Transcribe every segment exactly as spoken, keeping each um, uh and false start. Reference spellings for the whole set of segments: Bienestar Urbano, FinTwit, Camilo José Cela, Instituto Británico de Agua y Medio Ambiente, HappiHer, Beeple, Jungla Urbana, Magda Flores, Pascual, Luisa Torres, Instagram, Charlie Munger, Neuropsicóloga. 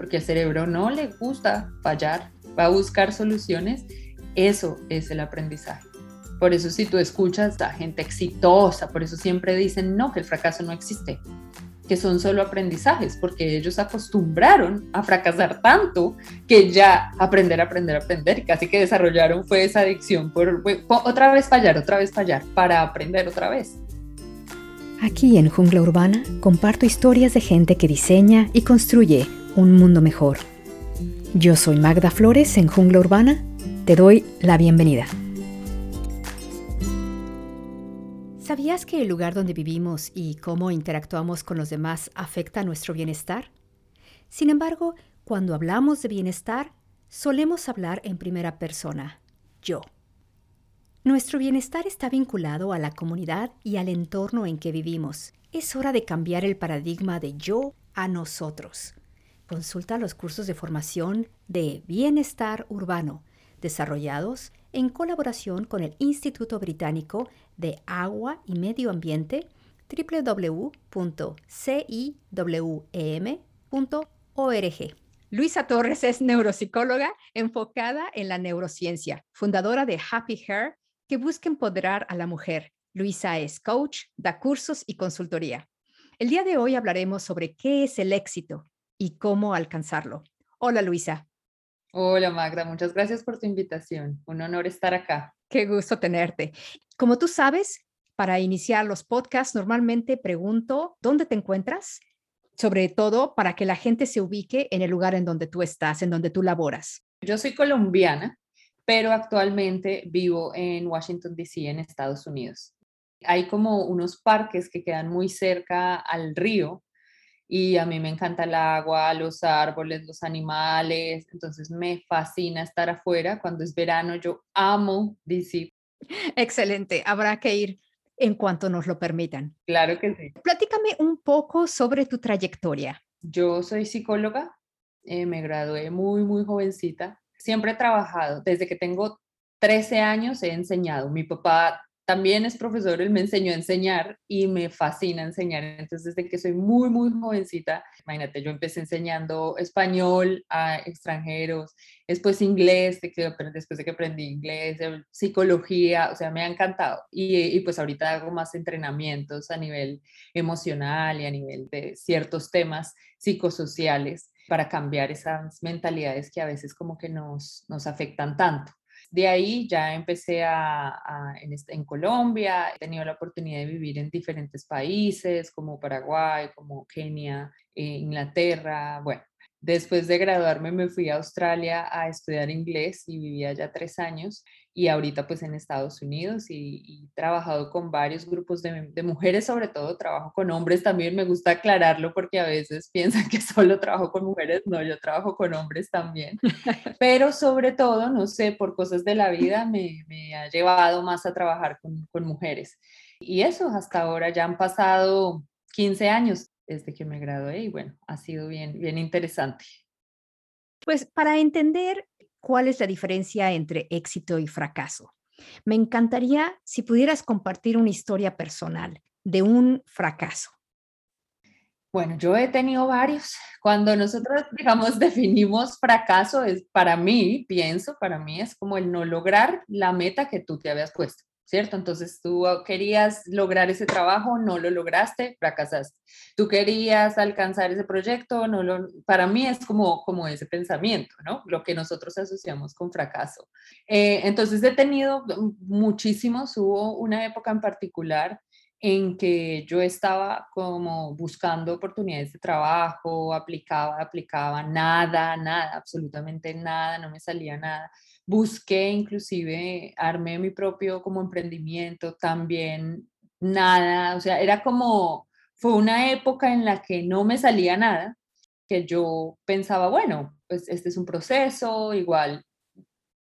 porque al cerebro no le gusta fallar, va a buscar soluciones. Eso es el aprendizaje. Por eso si tú escuchas a gente exitosa, por eso siempre dicen no, que el fracaso no existe, que son solo aprendizajes, porque ellos acostumbraron a fracasar tanto que ya aprender, aprender, aprender, casi que desarrollaron fue esa adicción por, por otra vez fallar, otra vez fallar, para aprender otra vez. Aquí en Jungla Urbana comparto historias de gente que diseña y construye un mundo mejor. Yo soy Magda Flores en Jungla Urbana, te doy la bienvenida. ¿Sabías que el lugar donde vivimos y cómo interactuamos con los demás afecta nuestro bienestar? Sin embargo, cuando hablamos de bienestar, solemos hablar en primera persona, yo. Nuestro bienestar está vinculado a la comunidad y al entorno en que vivimos. Es hora de cambiar el paradigma de yo a nosotros. Consulta los cursos de formación de Bienestar Urbano, desarrollados en colaboración con el Instituto Británico de Agua y Medio Ambiente, doble u doble u doble u punto c i w e m punto org. Luisa Torres es neuropsicóloga enfocada en la neurociencia, fundadora de HappiHer, que busca empoderar a la mujer. Luisa es coach, da cursos y consultoría. El día de hoy hablaremos sobre qué es el éxito y cómo alcanzarlo. Hola, Luisa. Hola Magda, muchas gracias por tu invitación. Un honor estar acá. Qué gusto tenerte. Como tú sabes, para iniciar los podcasts normalmente pregunto dónde te encuentras, sobre todo para que la gente se ubique en el lugar en donde tú estás, en donde tú laboras. Yo soy colombiana, pero actualmente vivo en Washington, D C, en Estados Unidos. Hay como unos parques que quedan muy cerca al río, y a mí me encanta el agua, los árboles, los animales. Entonces me fascina estar afuera. Cuando es verano, yo amo D C. Excelente. Habrá que ir en cuanto nos lo permitan. Claro que sí. Platícame un poco sobre tu trayectoria. Yo soy psicóloga. Eh, me gradué muy, muy jovencita. Siempre he trabajado. Desde que tengo trece años he enseñado. Mi papá también es profesor, él me enseñó a enseñar y me fascina enseñar. Entonces, desde que soy muy, muy jovencita, imagínate, yo empecé enseñando español a extranjeros, después inglés, después de que aprendí inglés, psicología, o sea, me ha encantado. Y, y pues ahorita hago más entrenamientos a nivel emocional y a nivel de ciertos temas psicosociales para cambiar esas mentalidades que a veces como que nos, nos afectan tanto. De ahí ya empecé a, a, en, este, en Colombia, he tenido la oportunidad de vivir en diferentes países como Paraguay, como Kenia, eh, Inglaterra. Bueno, después de graduarme me fui a Australia a estudiar inglés y viví allá tres años y ahorita pues en Estados Unidos y he trabajado con varios grupos de, de mujeres, sobre todo trabajo con hombres también, me gusta aclararlo porque a veces piensan que solo trabajo con mujeres, no, yo trabajo con hombres también, pero sobre todo, no sé, por cosas de la vida me, me ha llevado más a trabajar con, con mujeres y eso hasta ahora ya han pasado quince años. Desde que me gradué y bueno, ha sido bien, bien interesante. Pues para entender cuál es la diferencia entre éxito y fracaso, me encantaría si pudieras compartir una historia personal de un fracaso. Bueno, yo he tenido varios. Cuando nosotros, digamos, definimos fracaso, es para mí, pienso, para mí es como el no lograr la meta que tú te habías puesto, ¿cierto? Entonces tú querías lograr ese trabajo, no lo lograste, fracasaste. Tú querías alcanzar ese proyecto, no lo, para mí es como, como ese pensamiento, ¿no? Lo que nosotros asociamos con fracaso. Eh, entonces he tenido muchísimos, hubo una época en particular en que yo estaba como buscando oportunidades de trabajo, aplicaba, aplicaba, nada, nada, absolutamente nada, no me salía nada. Busqué inclusive, armé mi propio como emprendimiento, también nada, o sea, era como, fue una época en la que no me salía nada, que yo pensaba, bueno, pues este es un proceso, igual,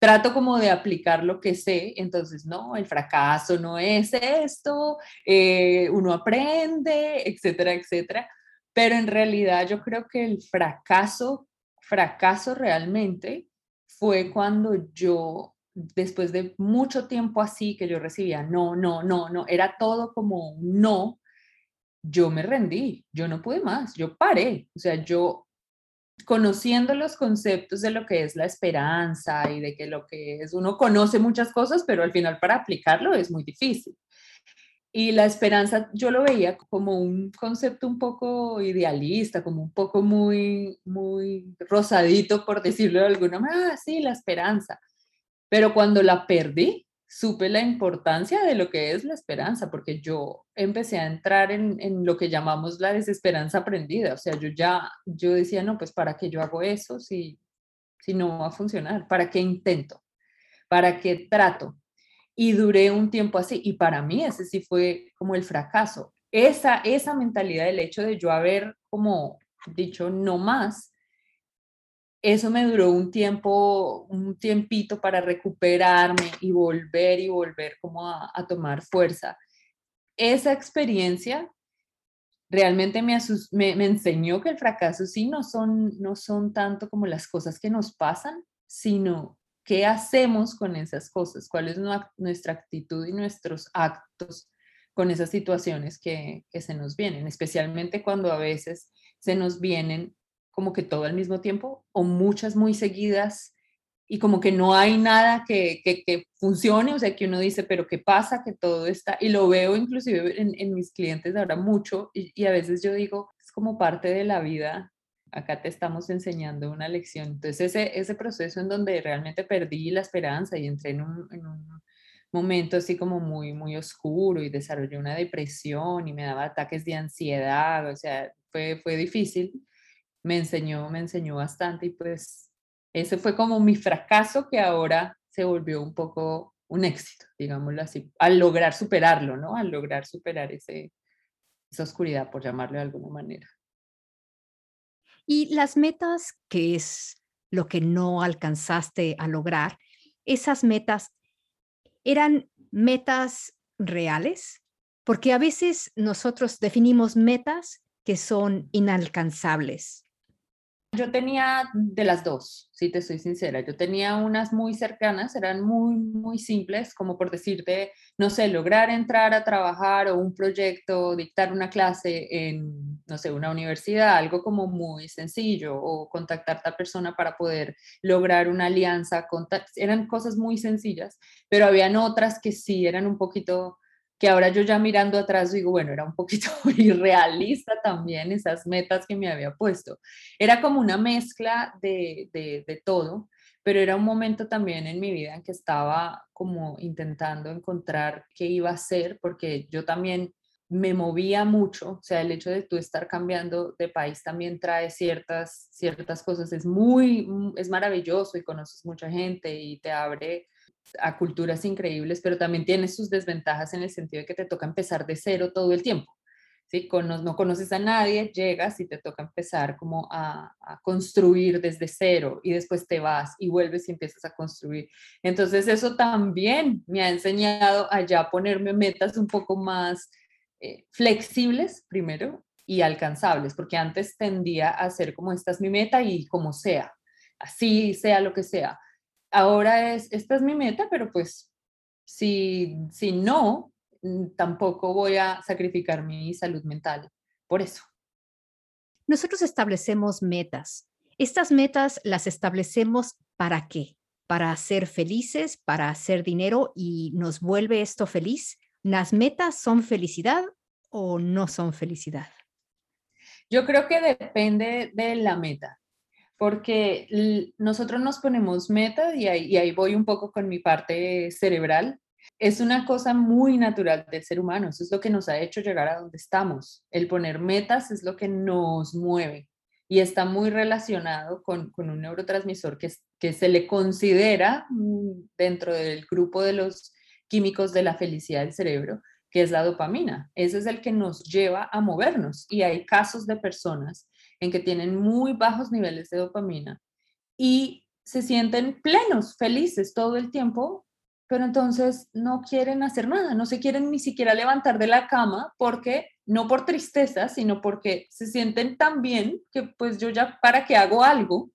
trato como de aplicar lo que sé, entonces no, el fracaso no es esto, eh, uno aprende, etcétera, etcétera, pero en realidad yo creo que el fracaso, fracaso realmente fue cuando yo, después de mucho tiempo así que yo recibía no, no, no, no, era todo como un no, yo me rendí, yo no pude más, yo paré, o sea, yo conociendo los conceptos de lo que es la esperanza y de que lo que es, uno conoce muchas cosas, pero al final para aplicarlo es muy difícil. Y la esperanza yo lo veía como un concepto un poco idealista, como un poco muy, muy rosadito, por decirlo de alguna manera. Ah, sí, la esperanza. Pero cuando la perdí, supe la importancia de lo que es la esperanza, porque yo empecé a entrar en, en lo que llamamos la desesperanza aprendida. O sea, yo ya, yo decía, no, pues ¿para qué yo hago eso si, si no va a funcionar? ¿Para qué intento? ¿Para qué trato? Y duré un tiempo así, y para mí ese sí fue como el fracaso. Esa, esa mentalidad, el hecho de yo haber como dicho no más, eso me duró un tiempo, un tiempito para recuperarme y volver y volver como a, a tomar fuerza. Esa experiencia realmente me, asus- me, me enseñó que el fracaso sí no son, no son tanto como las cosas que nos pasan, sino ¿qué hacemos con esas cosas? ¿Cuál es nuestra actitud y nuestros actos con esas situaciones que, que se nos vienen? Especialmente cuando a veces se nos vienen como que todo al mismo tiempo o muchas muy seguidas y como que no hay nada que, que, que funcione. O sea, que uno dice, ¿pero qué pasa? Que todo está... Y lo veo inclusive en, en mis clientes ahora mucho y, y a veces yo digo, es como parte de la vida. Acá te estamos enseñando una lección. Entonces ese, ese proceso en donde realmente perdí la esperanza y entré en un, en un momento así como muy, muy oscuro y desarrollé una depresión y me daba ataques de ansiedad, o sea, fue, fue difícil, me enseñó, me enseñó bastante y pues ese fue como mi fracaso que ahora se volvió un poco un éxito, digámoslo así, al lograr superarlo, ¿no? Al lograr superar ese, esa oscuridad, por llamarlo de alguna manera. Y las metas, que es lo que no alcanzaste a lograr, esas metas, ¿eran metas reales? Porque a veces nosotros definimos metas que son inalcanzables. Yo tenía de las dos, si te soy sincera. Yo tenía unas muy cercanas, eran muy, muy simples, como por decirte, no sé, lograr entrar a trabajar o un proyecto, dictar una clase en, no sé, una universidad, algo como muy sencillo, o contactar a tal persona para poder lograr una alianza. Contact- eran cosas muy sencillas, pero habían otras que sí eran un poquito... que ahora yo ya mirando atrás digo, bueno, era un poquito irrealista también esas metas que me había puesto. Era como una mezcla de, de, de todo, pero era un momento también en mi vida en que estaba como intentando encontrar qué iba a hacer, porque yo también me movía mucho, o sea, el hecho de tú estar cambiando de país también trae ciertas, ciertas cosas, es muy, es maravilloso y conoces mucha gente y te abre... a culturas increíbles, pero también tiene sus desventajas en el sentido de que te toca empezar de cero todo el tiempo, ¿sí? Cono- no conoces a nadie, llegas y te toca empezar como a, a construir desde cero y después te vas y vuelves y empiezas a construir. Entonces eso también me ha enseñado a ya ponerme metas un poco más eh, flexibles primero y alcanzables, porque antes tendía a hacer como esta es mi meta y como sea, así sea lo que sea. Ahora es, esta es mi meta, pero pues si, si no, tampoco voy a sacrificar mi salud mental por eso. Nosotros establecemos metas. Estas metas las establecemos ¿para qué? Para ser felices, para hacer dinero y nos vuelve esto feliz. ¿Las metas son felicidad o no son felicidad? Yo creo que depende de la meta. Porque nosotros nos ponemos metas y ahí, y ahí voy un poco con mi parte cerebral. Es una cosa muy natural del ser humano, eso es lo que nos ha hecho llegar a donde estamos. El poner metas es lo que nos mueve y está muy relacionado con, con un neurotransmisor que, que se le considera dentro del grupo de los químicos de la felicidad del cerebro, que es la dopamina. Ese es el que nos lleva a movernos y hay casos de personas en que tienen muy bajos niveles de dopamina y se sienten plenos, felices todo el tiempo, pero entonces no quieren hacer nada, no se quieren ni siquiera levantar de la cama porque, no por tristeza, sino porque se sienten tan bien que pues yo ya, ¿para qué hago algo?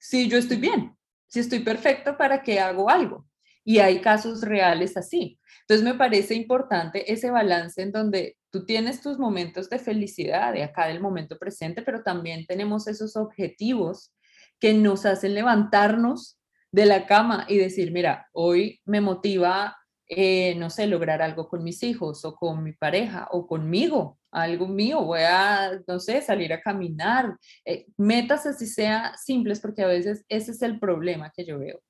Si yo estoy bien, si estoy perfecto, ¿para qué hago algo? Y hay casos reales así. Entonces me parece importante ese balance en donde tú tienes tus momentos de felicidad, de acá del momento presente, pero también tenemos esos objetivos que nos hacen levantarnos de la cama y decir, mira, hoy me motiva, eh, no sé, lograr algo con mis hijos o con mi pareja o conmigo, algo mío, voy a, no sé, salir a caminar, eh, metas así sea simples, porque a veces ese es el problema que yo veo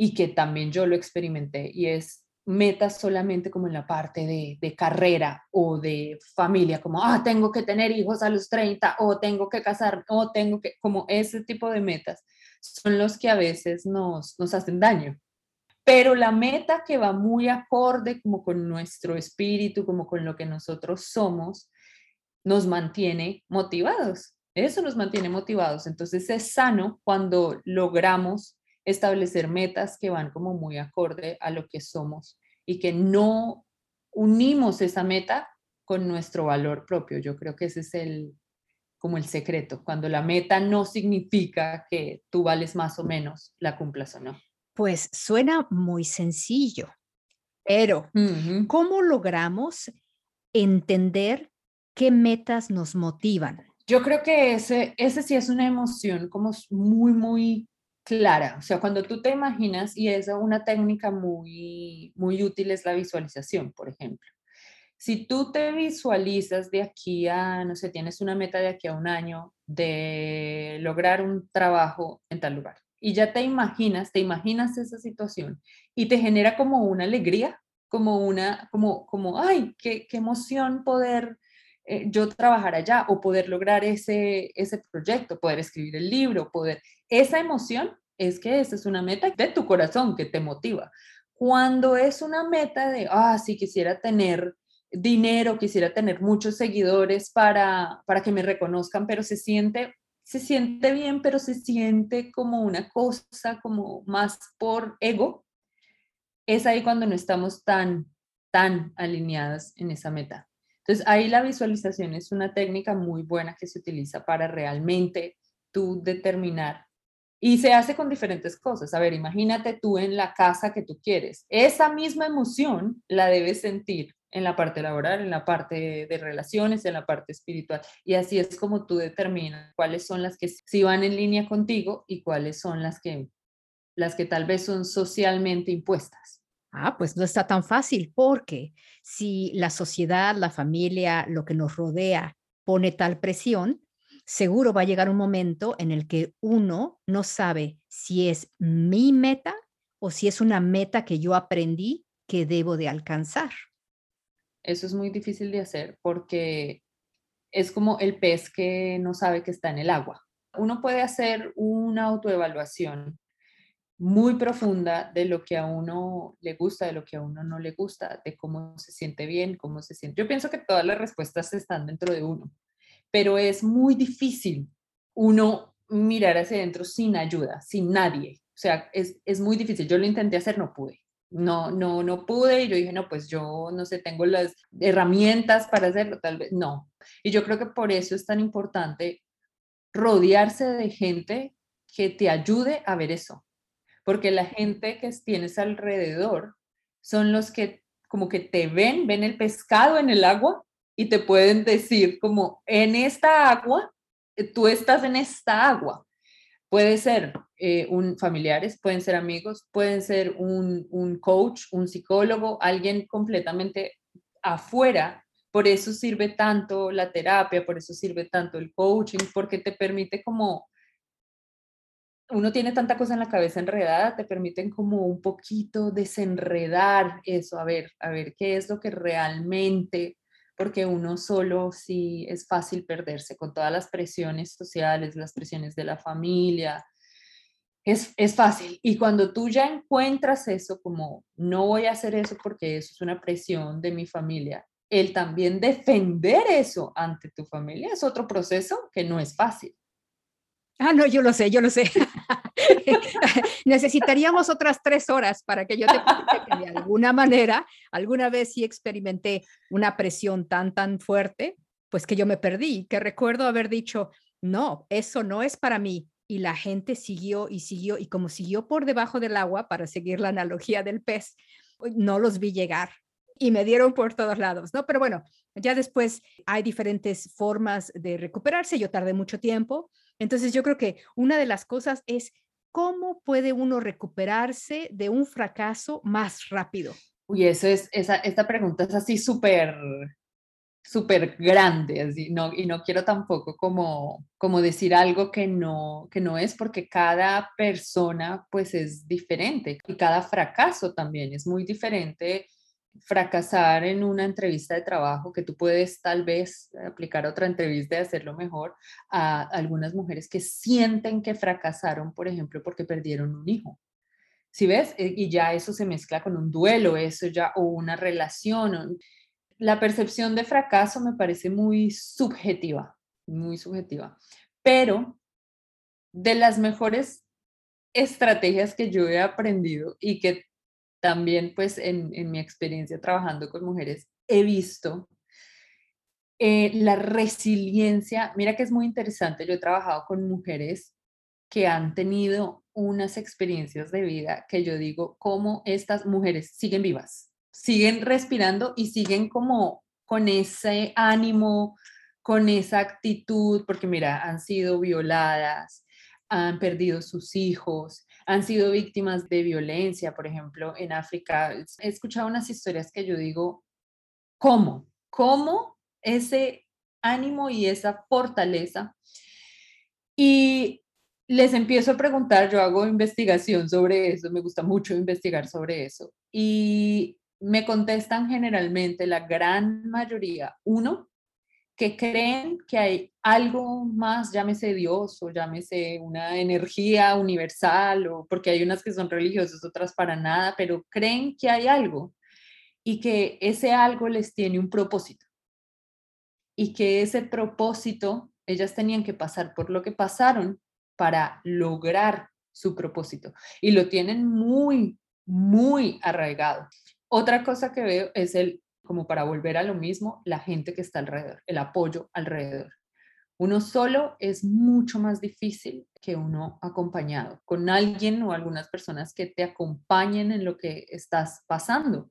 y que también yo lo experimenté, y es metas solamente como en la parte de, de carrera o de familia, como, ah, tengo que tener hijos a los treinta, o tengo que casar, o tengo que, como ese tipo de metas, son los que a veces nos, nos hacen daño. Pero la meta que va muy acorde como con nuestro espíritu, como con lo que nosotros somos, nos mantiene motivados. Eso nos mantiene motivados. Entonces es sano cuando logramos establecer metas que van como muy acorde a lo que somos y que no unimos esa meta con nuestro valor propio. Yo creo que ese es el, como el secreto, cuando la meta no significa que tú vales más o menos, la cumplas o no. Pues suena muy sencillo, pero uh-huh. ¿cómo logramos entender qué metas nos motivan? Yo creo que ese, ese sí es una emoción como muy, muy clara, o sea, cuando tú te imaginas, y es una técnica muy, muy útil, es la visualización, por ejemplo. Si tú te visualizas de aquí a, no sé, tienes una meta de aquí a un año de lograr un trabajo en tal lugar, y ya te imaginas, te imaginas esa situación, y te genera como una alegría, como una, como, como ay, qué, qué emoción poder eh, yo trabajar allá, o poder lograr ese, ese proyecto, poder escribir el libro, poder... Esa emoción es que esa es una meta de tu corazón que te motiva. Cuando es una meta de, ah, sí, quisiera tener dinero, quisiera tener muchos seguidores para, para que me reconozcan, pero se siente, se siente bien, pero se siente como una cosa, como más por ego, es ahí cuando no estamos tan, tan alineadas en esa meta. Entonces, ahí la visualización es una técnica muy buena que se utiliza para realmente tú determinar. Y se hace con diferentes cosas. A ver, imagínate tú en la casa que tú quieres. Esa misma emoción la debes sentir en la parte laboral, en la parte de relaciones, en la parte espiritual. Y así es como tú determinas cuáles son las que sí van en línea contigo y cuáles son las que, las que tal vez son socialmente impuestas. Ah, pues no está tan fácil, porque si la sociedad, la familia, lo que nos rodea pone tal presión, seguro va a llegar un momento en el que uno no sabe si es mi meta o si es una meta que yo aprendí que debo de alcanzar. Eso es muy difícil de hacer, porque es como el pez que no sabe que está en el agua. Uno puede hacer una autoevaluación muy profunda de lo que a uno le gusta, de lo que a uno no le gusta, de cómo se siente bien, cómo se siente. Yo pienso que todas las respuestas están dentro de uno, pero es muy difícil uno mirar hacia adentro sin ayuda, sin nadie. O sea, es, es muy difícil. Yo lo intenté hacer, no pude. No, no, no pude. Y yo dije, no, pues yo no sé, tengo las herramientas para hacerlo, tal vez no. Y yo creo que por eso es tan importante rodearse de gente que te ayude a ver eso. Porque la gente que tienes alrededor son los que como que te ven, ven el pescado en el agua, y te pueden decir como, en esta agua, tú estás en esta agua. Puede ser eh, un, familiares, pueden ser amigos, pueden ser un, un coach, un psicólogo, alguien completamente afuera. Por eso sirve tanto la terapia, por eso sirve tanto el coaching, porque te permite como, uno tiene tanta cosa en la cabeza enredada, te permiten como un poquito desenredar eso, a ver, a ver qué es lo que realmente... porque uno solo sí es fácil perderse con todas las presiones sociales, las presiones de la familia, es, es fácil. Y cuando tú ya encuentras eso, como no voy a hacer eso porque eso es una presión de mi familia, el también defender eso ante tu familia es otro proceso que no es fácil. Ah, no, yo lo sé, yo lo sé. Necesitaríamos otras tres horas para que yo te cuente que de alguna manera, alguna vez sí experimenté una presión tan, tan fuerte, pues que yo me perdí, que recuerdo haber dicho, no, eso no es para mí, y la gente siguió y siguió, y como siguió por debajo del agua, para seguir la analogía del pez, no los vi llegar y me dieron por todos lados, ¿no? Pero bueno, ya después hay diferentes formas de recuperarse. Yo tardé mucho tiempo. Entonces yo creo que una de las cosas es cómo puede uno recuperarse de un fracaso más rápido. Uy, eso es, esa, esta pregunta es así súper... súper grande, así, no, y no quiero tampoco como, como decir algo que no, que no es, porque cada persona pues es diferente y cada fracaso también es muy diferente. Fracasar en una entrevista de trabajo, que tú puedes tal vez aplicar otra entrevista y hacerlo mejor, a algunas mujeres que sienten que fracasaron, por ejemplo, porque perdieron un hijo. ¿Sí ves? Y ya eso se mezcla con un duelo, eso ya, o una relación, o, la percepción de fracaso me parece muy subjetiva, muy subjetiva. Pero de las mejores estrategias que yo he aprendido y que también pues en, en mi experiencia trabajando con mujeres he visto, eh, la resiliencia. Mira que es muy interesante, yo he trabajado con mujeres que han tenido unas experiencias de vida que yo digo, ¿cómo estas mujeres siguen vivas? Siguen respirando y siguen como con ese ánimo, con esa actitud, porque mira, han sido violadas, han perdido sus hijos, han sido víctimas de violencia, por ejemplo, en África. He escuchado unas historias que yo digo, ¿cómo? ¿Cómo ese ánimo y esa fortaleza? Y les empiezo a preguntar, yo hago investigación sobre eso, me gusta mucho investigar sobre eso, y me contestan generalmente, la gran mayoría, uno, que creen que hay algo más, llámese Dios o llámese una energía universal, o porque hay unas que son religiosas, otras para nada, pero creen que hay algo y que ese algo les tiene un propósito. Y que ese propósito, ellas tenían que pasar por lo que pasaron para lograr su propósito. Y lo tienen muy, muy arraigado. Otra cosa que veo es el, como para volver a lo mismo, la gente que está alrededor, el apoyo alrededor. Uno solo es mucho más difícil que uno acompañado, con alguien o algunas personas que te acompañen en lo que estás pasando.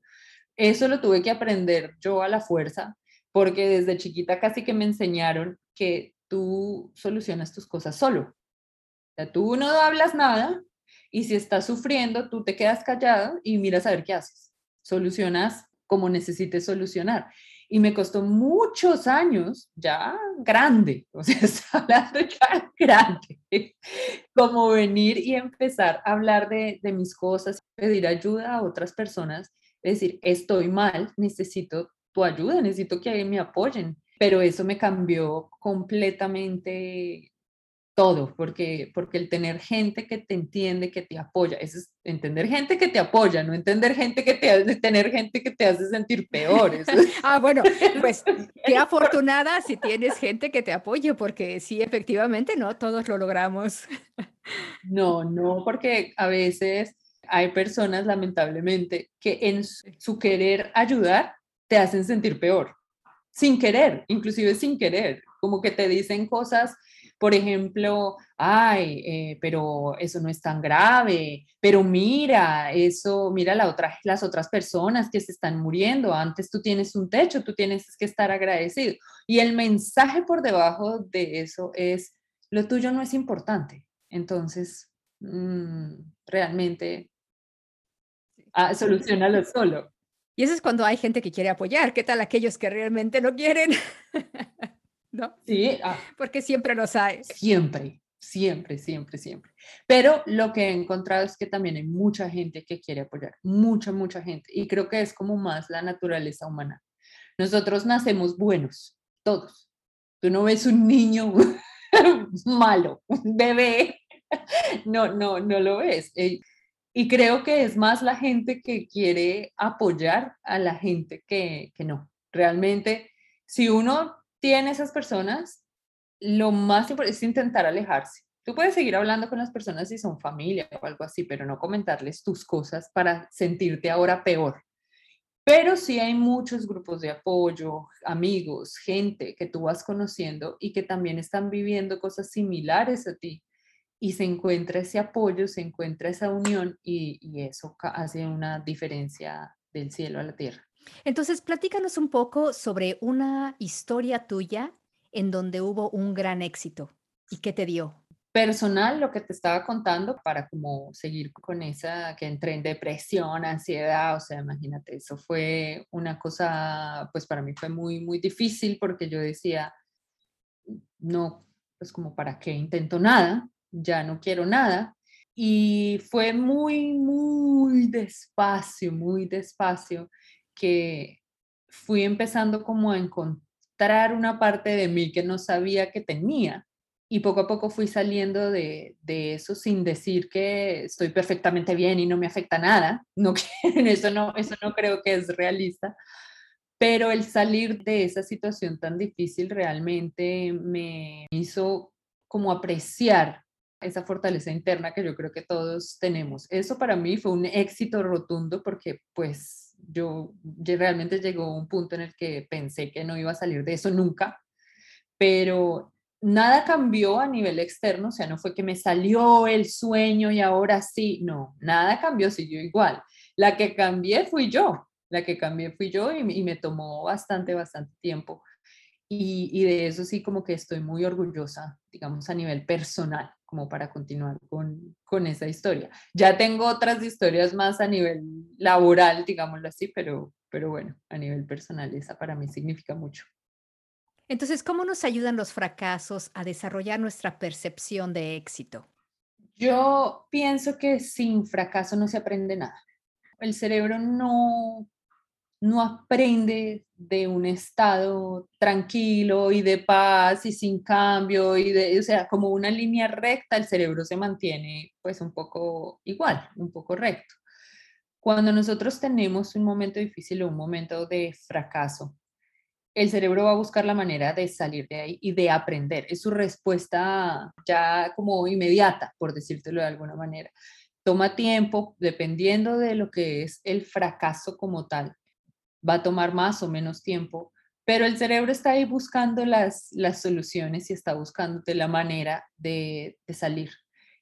Eso lo tuve que aprender yo a la fuerza, porque desde chiquita casi que me enseñaron que tú solucionas tus cosas solo. O sea, tú no hablas nada y si estás sufriendo, tú te quedas callado y miras a ver qué haces. Solucionas como necesites solucionar. Y me costó muchos años, ya grande, o sea, está hablando ya grande, como venir y empezar a hablar de, de mis cosas, pedir ayuda a otras personas, decir, estoy mal, necesito tu ayuda, necesito que me apoyen. Pero eso me cambió completamente todo, porque, porque el tener gente que te entiende, que te apoya, eso es entender gente que te apoya, no entender gente que te, tener gente que te hace sentir peor. Eso es. Ah, bueno, pues qué afortunada si tienes gente que te apoye, porque sí, efectivamente, no todos lo logramos. No, no, porque a veces hay personas, lamentablemente, que en su querer ayudar te hacen sentir peor, sin querer, inclusive sin querer, como que te dicen cosas. Por ejemplo, ay, eh, pero eso no es tan grave, pero mira, eso, mira la otra, las otras personas que se están muriendo, antes tú tienes un techo, tú tienes que estar agradecido. Y el mensaje por debajo de eso es, lo tuyo no es importante. Entonces, mmm, realmente, ah, solucionalo solo. Y eso es cuando hay gente que quiere apoyar. ¿Qué tal aquellos que realmente no quieren? ¿No? Sí, ah, porque siempre los hay. Siempre, siempre, siempre, siempre. Pero lo que he encontrado es que también hay mucha gente que quiere apoyar, mucha, mucha gente. Y creo que es como más la naturaleza humana. Nosotros nacemos buenos, todos. Tú no ves un niño malo, un bebé. No, no, no lo ves. Y creo que es más la gente que quiere apoyar a la gente que, que no. Realmente, si uno tiene esas personas, lo más importante es intentar alejarse. Tú puedes seguir hablando con las personas si son familia o algo así, pero no comentarles tus cosas para sentirte ahora peor. Pero sí hay muchos grupos de apoyo, amigos, gente que tú vas conociendo y que también están viviendo cosas similares a ti y se encuentra ese apoyo, se encuentra esa unión y, y eso hace una diferencia del cielo a la tierra. Entonces, platícanos un poco sobre una historia tuya en donde hubo un gran éxito. ¿Y qué te dio? Personal, lo que te estaba contando, para como seguir con esa que entré en depresión, ansiedad, o sea, imagínate, eso fue una cosa, pues para mí fue muy, muy difícil porque yo decía, no, pues como para qué intento nada, ya no quiero nada. Y fue muy, muy despacio, muy despacio que fui empezando como a encontrar una parte de mí que no sabía que tenía. Y poco a poco fui saliendo de, de eso sin decir que estoy perfectamente bien y no me afecta nada. No, eso, no, eso no creo que es realista. Pero el salir de esa situación tan difícil realmente me hizo como apreciar esa fortaleza interna que yo creo que todos tenemos. Eso para mí fue un éxito rotundo porque pues yo, yo realmente llegó un punto en el que pensé que no iba a salir de eso nunca. Pero nada cambió a nivel externo, o sea, no fue que me salió el sueño y ahora sí, no, nada cambió, siguió igual. La que cambié fui yo, la que cambié fui yo y, y me tomó bastante, bastante tiempo. Y, y de eso sí como que estoy muy orgullosa, digamos, a nivel personal, como para continuar con, con esa historia. Ya tengo otras historias más a nivel laboral, digámoslo así, pero, pero bueno, a nivel personal esa para mí significa mucho. Entonces, ¿cómo nos ayudan los fracasos a desarrollar nuestra percepción de éxito? Yo pienso que sin fracaso no se aprende nada. El cerebro no, no aprende de un estado tranquilo y de paz y sin cambio, y de, o sea, como una línea recta, el cerebro se mantiene pues un poco igual, un poco recto. Cuando nosotros tenemos un momento difícil o un momento de fracaso, el cerebro va a buscar la manera de salir de ahí y de aprender. Es su respuesta ya como inmediata, por decírtelo de alguna manera. Toma tiempo, dependiendo de lo que es el fracaso como tal. Va a tomar más o menos tiempo, pero el cerebro está ahí buscando las, las soluciones y está buscando la manera de, de salir.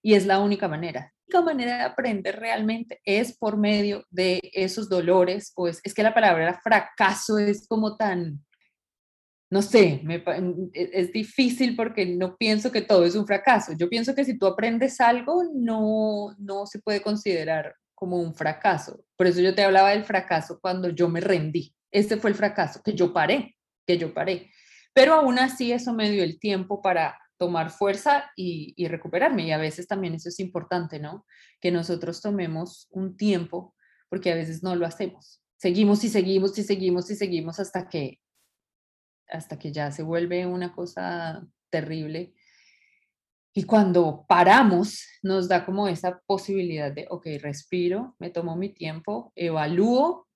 Y es la única manera. La única manera de aprender realmente es por medio de esos dolores. Pues, es que la palabra fracaso es como tan... No sé, me, es difícil porque no pienso que todo es un fracaso. Yo pienso que si tú aprendes algo, no, no se puede considerar como un fracaso. Por eso yo te hablaba del fracaso cuando yo me rendí. Este fue el fracaso, que yo paré, que yo paré. Pero aún así eso me dio el tiempo para tomar fuerza y, y recuperarme. Y a veces también eso es importante, ¿no? Que nosotros tomemos un tiempo porque a veces no lo hacemos. Seguimos y seguimos y seguimos y seguimos hasta que hasta que ya se vuelve una cosa terrible. Y cuando paramos, nos da como esa posibilidad de, ok, respiro, me tomo mi tiempo, evalúo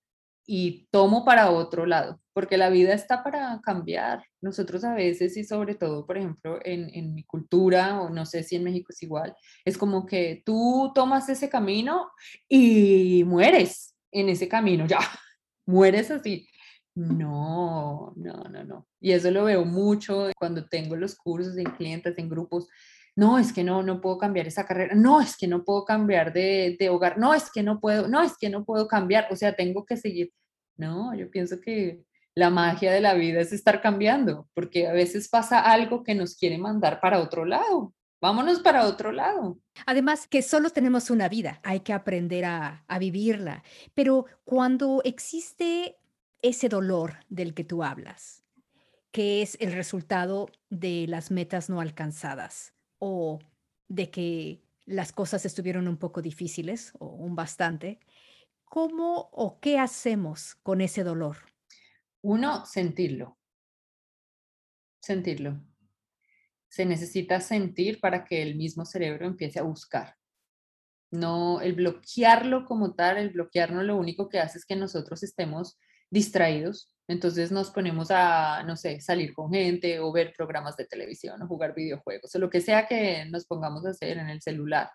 y tomo para otro lado, porque la vida está para cambiar. Nosotros a veces, y sobre todo, por ejemplo, en, en mi cultura, o no sé si en México es igual, es como que tú tomas ese camino y mueres en ese camino, ya, mueres así. No, no, no, no. Y eso lo veo mucho cuando tengo los cursos en clientes, en grupos. No, es que no, no puedo cambiar esa carrera. No, es que no puedo cambiar de, de hogar. No, es que no puedo, no, es que no puedo cambiar. O sea, tengo que seguir. No, yo pienso que la magia de la vida es estar cambiando, porque a veces pasa algo que nos quiere mandar para otro lado. Vámonos para otro lado. Además que solo tenemos una vida, hay que aprender a, a vivirla. Pero cuando existe ese dolor del que tú hablas, que es el resultado de las metas no alcanzadas o de que las cosas estuvieron un poco difíciles o un bastante, ¿cómo o qué hacemos con ese dolor? Uno, sentirlo. Sentirlo. Se necesita sentir para que el mismo cerebro empiece a buscar. No, el bloquearlo como tal, el bloquearnos lo único que hace es que nosotros estemos distraídos, entonces nos ponemos a, no sé, salir con gente o ver programas de televisión o jugar videojuegos o lo que sea que nos pongamos a hacer en el celular.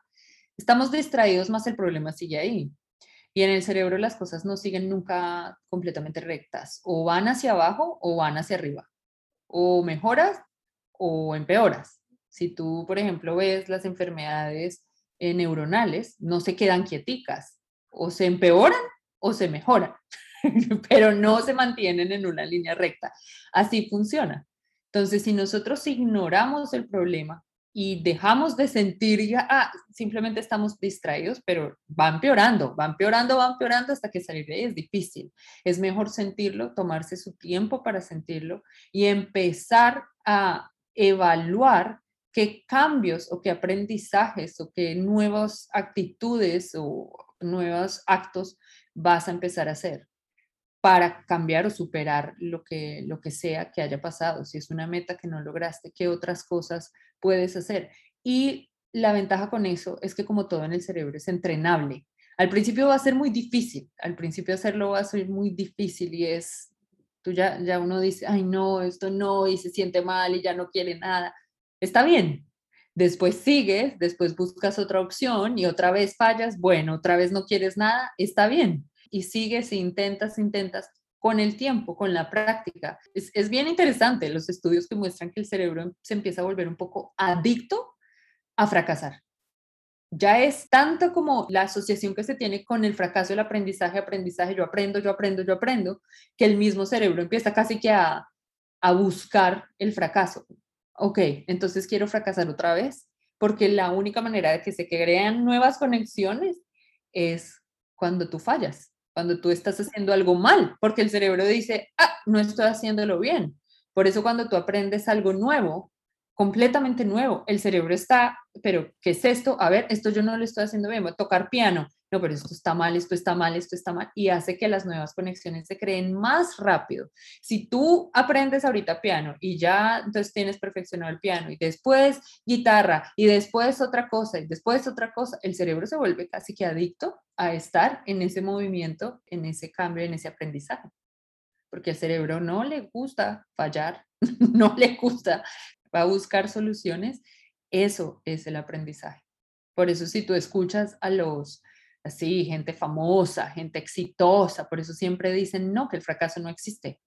Estamos distraídos, más el problema sigue ahí. Y en el cerebro las cosas no siguen nunca completamente rectas. O van hacia abajo o van hacia arriba. O mejoras o empeoras. Si tú, por ejemplo, ves las enfermedades eh, neuronales, no se quedan quieticas, o se empeoran o se mejoran, pero no se mantienen en una línea recta. Así funciona. Entonces, si nosotros ignoramos el problema y dejamos de sentir, ya, ah, simplemente estamos distraídos, pero va empeorando, va empeorando, va empeorando hasta que salir de ahí es difícil. Es mejor sentirlo, tomarse su tiempo para sentirlo y empezar a evaluar qué cambios o qué aprendizajes o qué nuevas actitudes o nuevos actos vas a empezar a hacer para cambiar o superar lo que, lo que sea que haya pasado. Si es una meta que no lograste, ¿qué otras cosas puedes hacer? Y la ventaja con eso es que, como todo en el cerebro, es entrenable. Al principio va a ser muy difícil, al principio hacerlo va a ser muy difícil y es, tú ya, ya uno dice, ay no, esto no, y se siente mal y ya no quiere nada. Está bien. Después sigues, después buscas otra opción y otra vez fallas, bueno, otra vez no quieres nada, está bien. Y sigues e intentas, intentas con el tiempo, con la práctica. Es, es bien interesante los estudios que muestran que el cerebro se empieza a volver un poco adicto a fracasar. Ya es tanto como la asociación que se tiene con el fracaso, el aprendizaje, aprendizaje, yo aprendo, yo aprendo, yo aprendo, que el mismo cerebro empieza casi que a, a buscar el fracaso. Ok, entonces quiero fracasar otra vez, porque la única manera de que se crean nuevas conexiones es cuando tú fallas, cuando tú estás haciendo algo mal, porque el cerebro dice, ah, no estoy haciéndolo bien. Por eso cuando tú aprendes algo nuevo, completamente nuevo, el cerebro está, pero ¿qué es esto? A ver, esto yo no lo estoy haciendo bien, voy a tocar piano. No, pero esto está mal, esto está mal, esto está mal, y hace que las nuevas conexiones se creen más rápido. Si tú aprendes ahorita piano y ya entonces tienes perfeccionado el piano, y después guitarra, y después otra cosa, y después otra cosa, el cerebro se vuelve casi que adicto a estar en ese movimiento, en ese cambio, en ese aprendizaje, porque al cerebro no le gusta fallar, no le gusta, va a buscar soluciones. Eso es el aprendizaje. Por eso si tú escuchas a los, así, gente famosa, gente exitosa, por eso siempre dicen, no, que el fracaso no existe,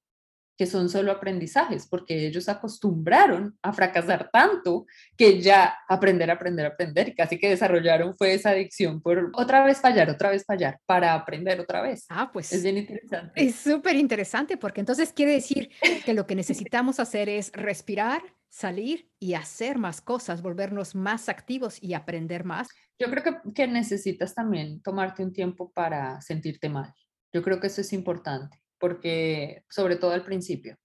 que son solo aprendizajes, porque ellos acostumbraron a fracasar tanto que ya aprender, aprender, aprender, y casi que desarrollaron fue esa adicción por otra vez fallar, otra vez fallar, para aprender otra vez. Ah, pues. Es bien interesante. Es súper interesante, porque entonces quiere decir que lo que necesitamos hacer es respirar, salir y hacer más cosas, volvernos más activos y aprender más. Yo creo que, que necesitas también tomarte un tiempo para sentirte mal. Yo creo que eso es importante, porque sobre todo al principio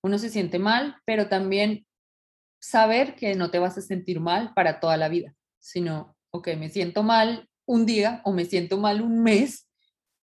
uno se siente mal, pero también saber que no te vas a sentir mal para toda la vida, sino, ok, me siento mal un día o me siento mal un mes,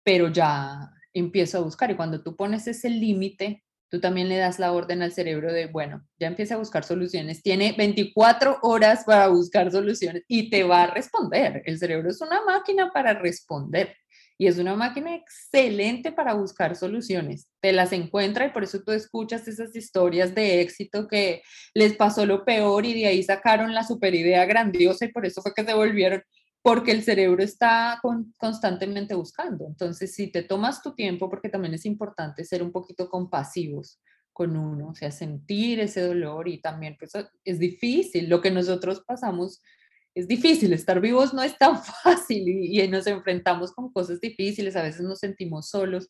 pero ya empiezo a buscar. Y cuando tú pones ese límite, tú también le das la orden al cerebro de, bueno, ya empieza a buscar soluciones, tiene veinticuatro horas para buscar soluciones y te va a responder. El cerebro es una máquina para responder. Y es una máquina excelente para buscar soluciones. Te las encuentra, y por eso tú escuchas esas historias de éxito que les pasó lo peor y de ahí sacaron la superidea grandiosa, y por eso fue que se volvieron, porque el cerebro está con, constantemente buscando. Entonces, si te tomas tu tiempo, porque también es importante ser un poquito compasivos con uno, o sea, sentir ese dolor, y también pues, es difícil lo que nosotros pasamos. Es difícil, estar vivos no es tan fácil, y, y nos enfrentamos con cosas difíciles, a veces nos sentimos solos.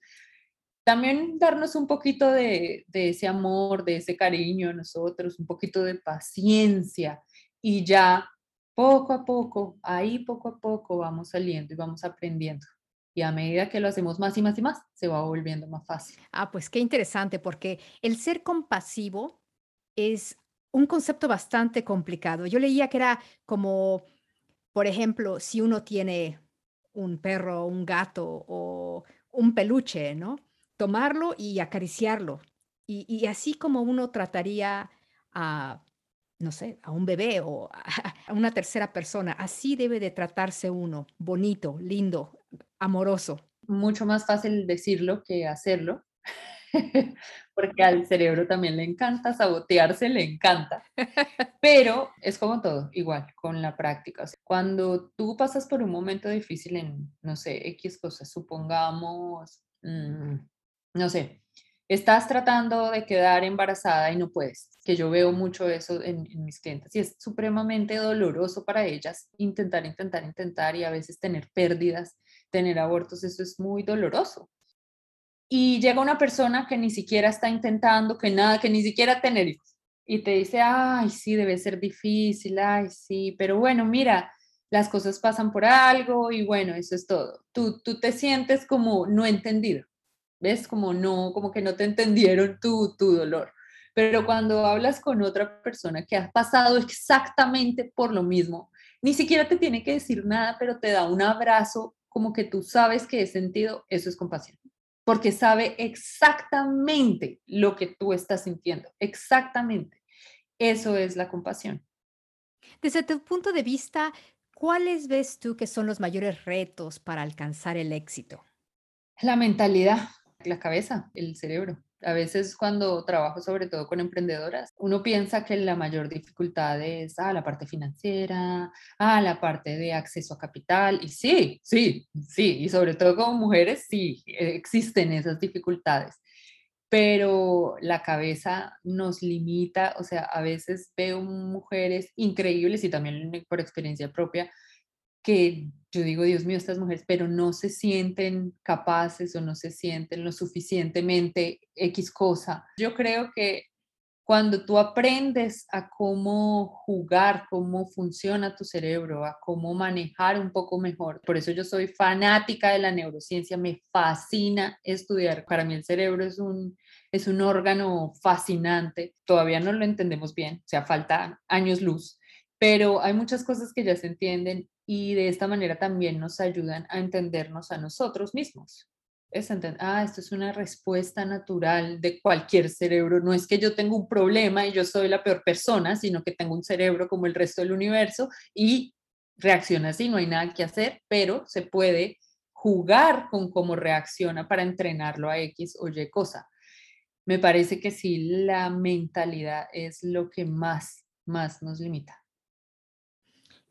También darnos un poquito de, de ese amor, de ese cariño a nosotros, un poquito de paciencia, y ya poco a poco, ahí poco a poco vamos saliendo y vamos aprendiendo. Y a medida que lo hacemos más y más y más, se va volviendo más fácil. Ah, pues qué interesante, porque el ser compasivo es un concepto bastante complicado. Yo leía que era como, por ejemplo, si uno tiene un perro, un gato o un peluche, ¿no? Tomarlo y acariciarlo. Y, y así como uno trataría a, no sé, a un bebé o a una tercera persona, así debe de tratarse uno, bonito, lindo, amoroso. Mucho más fácil decirlo que hacerlo. Porque al cerebro también le encanta sabotearse, le encanta, pero es como todo, igual con la práctica. O sea, cuando tú pasas por un momento difícil en, no sé, X cosas, supongamos, mmm, no sé, estás tratando de quedar embarazada y no puedes, que yo veo mucho eso en, en mis clientes, y es supremamente doloroso para ellas intentar, intentar, intentar, y a veces tener pérdidas, tener abortos, eso es muy doloroso. Y llega una persona que ni siquiera está intentando, que nada, que ni siquiera tener hijos, y te dice, ay, sí, debe ser difícil, ay, sí, pero bueno, mira, las cosas pasan por algo, y bueno, eso es todo. Tú, tú te sientes como no entendido. ¿Ves? Como, no, como que no te entendieron tu, tu dolor. Pero cuando hablas con otra persona que ha pasado exactamente por lo mismo, ni siquiera te tiene que decir nada, pero te da un abrazo, como que tú sabes que es sentido, eso es compasión. Porque sabe exactamente lo que tú estás sintiendo, exactamente. Eso es la compasión. Desde tu punto de vista, ¿cuáles ves tú que son los mayores retos para alcanzar el éxito? La mentalidad. La cabeza, el cerebro. A veces cuando trabajo sobre todo con emprendedoras, uno piensa que la mayor dificultad es ah, la parte financiera, ah, la parte de acceso a capital, y sí, sí, sí, y sobre todo como mujeres sí, existen esas dificultades, pero la cabeza nos limita. O sea, a veces veo mujeres increíbles, y también por experiencia propia, que yo digo, Dios mío, estas mujeres, pero no se sienten capaces o no se sienten lo suficientemente X cosa. Yo creo que cuando tú aprendes a cómo jugar, cómo funciona tu cerebro, a cómo manejar un poco mejor, por eso yo soy fanática de la neurociencia, me fascina estudiar. Para mí el cerebro es un, es un órgano fascinante, todavía no lo entendemos bien, o sea, falta años luz, pero hay muchas cosas que ya se entienden. Y de esta manera también nos ayudan a entendernos a nosotros mismos. Es entender, ah, esto es una respuesta natural de cualquier cerebro. No es que yo tengo un problema y yo soy la peor persona, sino que tengo un cerebro como el resto del universo y reacciona así, no hay nada que hacer, pero se puede jugar con cómo reacciona para entrenarlo a X o Y cosa. Me parece que sí, la mentalidad es lo que más, más nos limita.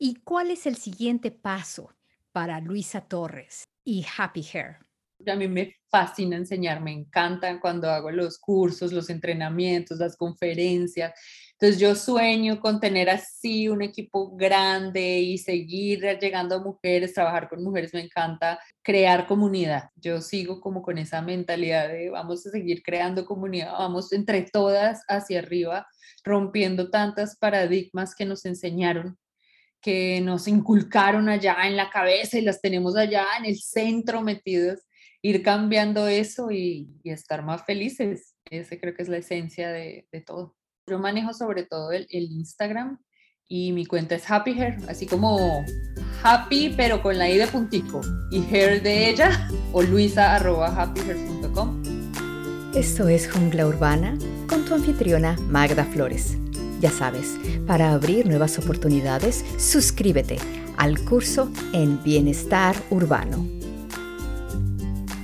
¿Y cuál es el siguiente paso para Luisa Torres y HappiHer? A mí me fascina enseñar, me encanta cuando hago los cursos, los entrenamientos, las conferencias. Entonces yo sueño con tener así un equipo grande y seguir llegando a mujeres, trabajar con mujeres, me encanta crear comunidad. Yo sigo como con esa mentalidad de vamos a seguir creando comunidad, vamos entre todas hacia arriba, rompiendo tantos paradigmas que nos enseñaron, que nos inculcaron allá en la cabeza y las tenemos allá en el centro metidas, ir cambiando eso y, y estar más felices. Esa creo que es la esencia de, de todo. Yo manejo sobre todo el, el Instagram y mi cuenta es HappiHer, así como happy pero con la i de puntico y hair de ella, o luisa arroba happyher punto com. Esto es Jungla Urbana con tu anfitriona Magda Flores. Ya sabes, para abrir nuevas oportunidades, suscríbete al curso en Bienestar Urbano.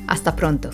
Hasta pronto.